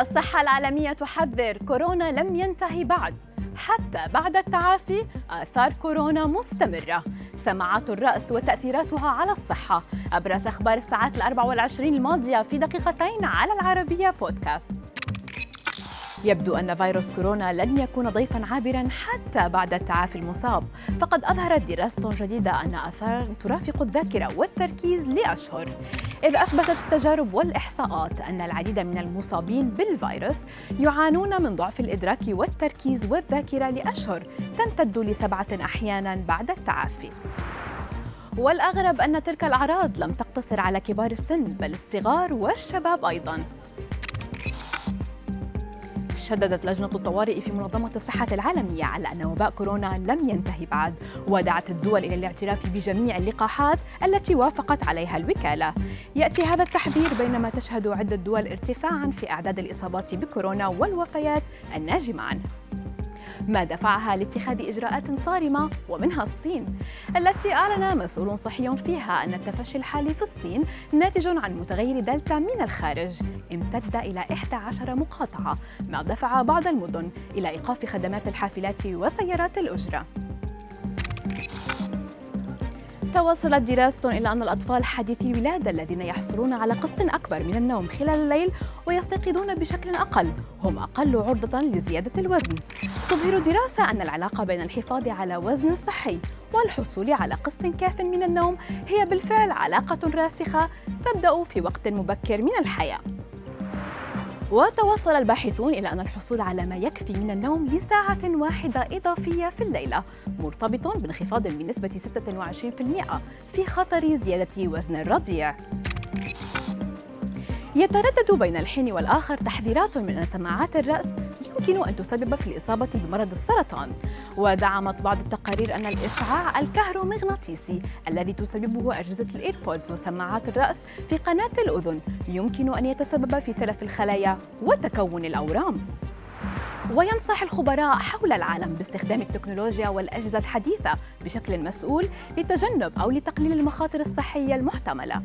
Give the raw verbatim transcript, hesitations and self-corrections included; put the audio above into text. الصحة العالمية تحذر كورونا لم ينتهي بعد، حتى بعد التعافي آثار كورونا مستمرة. سماعات الرأس وتأثيراتها على الصحة، أبرز أخبار الساعات الأربع والعشرين الماضية في دقيقتين على العربية بودكاست. يبدو أن فيروس كورونا لن يكون ضيفاً عابراً حتى بعد التعافي المصاب، فقد أظهرت دراسة جديدة أن آثار ترافق الذاكرة والتركيز لأشهر، إذ أثبتت التجارب والإحصاءات أن العديد من المصابين بالفيروس يعانون من ضعف الإدراك والتركيز والذاكرة لأشهر تمتد لسبعة أحياناً بعد التعافي. والأغرب أن تلك الأعراض لم تقتصر على كبار السن، بل الصغار والشباب أيضاً. شددت لجنة الطوارئ في منظمة الصحة العالمية على أن وباء كورونا لم ينتهي بعد، ودعت الدول إلى الاعتراف بجميع اللقاحات التي وافقت عليها الوكالة. يأتي هذا التحذير بينما تشهد عدة دول ارتفاعاً في أعداد الإصابات بكورونا والوفيات الناجمة عنه، ما دفعها لاتخاذ إجراءات صارمة، ومنها الصين التي أعلن مسؤول صحي فيها أن التفشي الحالي في الصين ناتج عن متغير دلتا من الخارج امتد إلى إحدى عشرة مقاطعة، ما دفع بعض المدن إلى إيقاف خدمات الحافلات وسيارات الأجرة. توصلت دراسة إلى أن الأطفال حديثي الولادة الذين يحصلون على قسط أكبر من النوم خلال الليل ويستيقظون بشكل أقل هم أقل عرضة لزيادة الوزن. تظهر دراسة أن العلاقة بين الحفاظ على وزن صحي والحصول على قسط كاف من النوم هي بالفعل علاقة راسخة تبدأ في وقت مبكر من الحياة. وتوصل الباحثون إلى أن الحصول على ما يكفي من النوم لساعة واحدة إضافية في الليلة مرتبط بانخفاض بنسبة ستة وعشرين بالمئة في خطر زيادة وزن الرضيع. يتردد بين الحين والآخر تحذيرات من أن سماعات الرأس يمكن أن تسبب في الإصابة بمرض السرطان، ودعمت بعض التقارير أن الإشعاع الكهرومغناطيسي الذي تسببه أجهزة الإيربودز وسماعات الرأس في قناة الأذن يمكن أن يتسبب في تلف الخلايا وتكون الأورام. وينصح الخبراء حول العالم باستخدام التكنولوجيا والأجهزة الحديثة بشكل مسؤول لتجنب أو لتقليل المخاطر الصحية المحتملة.